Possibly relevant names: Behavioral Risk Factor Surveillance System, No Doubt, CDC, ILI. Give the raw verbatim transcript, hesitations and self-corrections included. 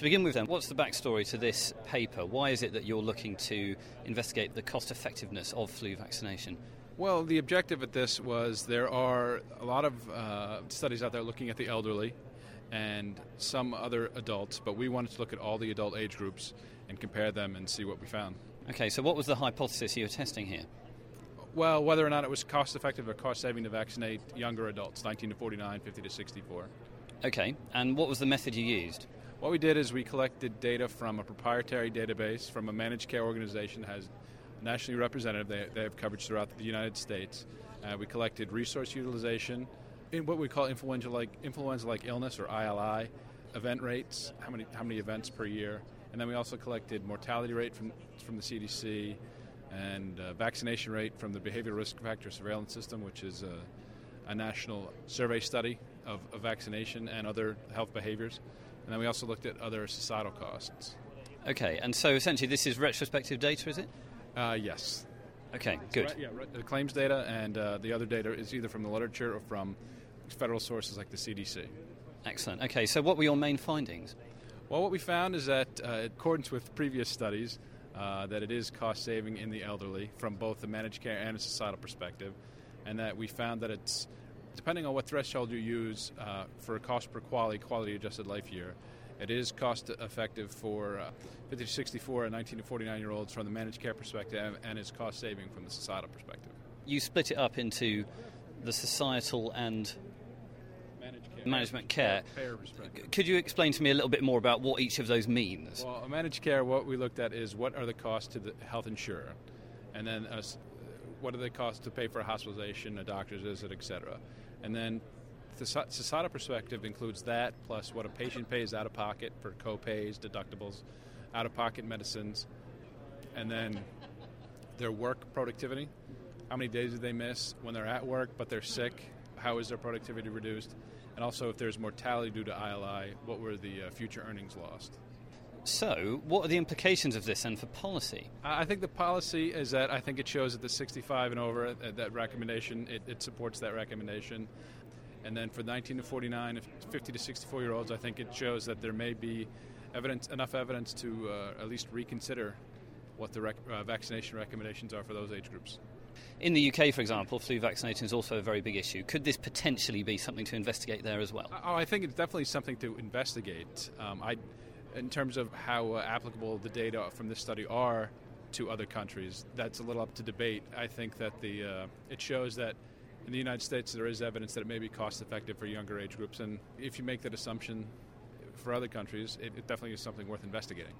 To begin with then, what's the backstory to this paper? Why is it that you're looking to investigate the cost effectiveness of flu vaccination? Well, the objective at this was there are a lot of uh, studies out there looking at the elderly and some other adults, but we wanted to look at all the adult age groups and compare them and see what we found. Okay, so what was the hypothesis you were testing here? Well, whether or not it was cost effective or cost saving to vaccinate younger adults, nineteen to forty-nine, fifty to sixty-four. Okay, and what was the method you used? What we did is we collected data from a proprietary database from a managed care organization that has nationally representative. They, they have coverage throughout the United States. Uh, we collected resource utilization, in what we call influenza-like influenza-like illness or I L I, event rates, how many how many events per year, and then we also collected mortality rate from from the C D C and uh, vaccination rate from the Behavioral Risk Factor Surveillance System, which is a, a national survey study of, of vaccination and other health behaviors, and then we also looked at other societal costs. Okay, and so essentially this is retrospective data, is it? Uh, yes. Okay, good. So, right, yeah, right, the claims data and uh, the other data is either from the literature or from federal sources like the C D C. Excellent. Okay, so what were your main findings? Well, what we found is that, uh, in accordance with previous studies, uh, that it is cost-saving in the elderly from both the managed care and a societal perspective, and that we found that it's, depending on what threshold you use uh, for a cost per quality, quality-adjusted life year, it is cost-effective for uh, fifty to sixty-four and nineteen to forty-nine-year-olds from the managed care perspective, and is cost-saving from the societal perspective. You split it up into the societal and managed care. management care. care Could you explain to me a little bit more about what each of those means? Well, managed care, what we looked at is what are the costs to the health insurer, and then uh, what are the costs to pay for a hospitalization, a doctor's visit, et cetera, and then the societal perspective includes that plus what a patient pays out of pocket for co-pays, deductibles, out-of-pocket medicines, and then their work productivity. How many days do they miss when they're at work but they're sick? How is their productivity reduced? And also if there's mortality due to I L I, what were the uh, future earnings lost? So what are the implications of this then for policy? I think the policy is that I think it shows that the sixty-five and over, uh, that recommendation, it, it supports that recommendation. And then for nineteen to forty-nine, if fifty to sixty-four year olds, I think it shows that there may be evidence, enough evidence to uh, at least reconsider what the rec- uh, vaccination recommendations are for those age groups. In the U K, for example, flu vaccination is also a very big issue. Could this potentially be something to investigate there as well? Oh, I think it's definitely something to investigate. Um, I, in terms of how uh, applicable the data from this study are to other countries, that's a little up to debate. I think that the uh, it shows that in the United States, there is evidence that it may be cost-effective for younger age groups, and if you make that assumption for other countries, it, it definitely is something worth investigating.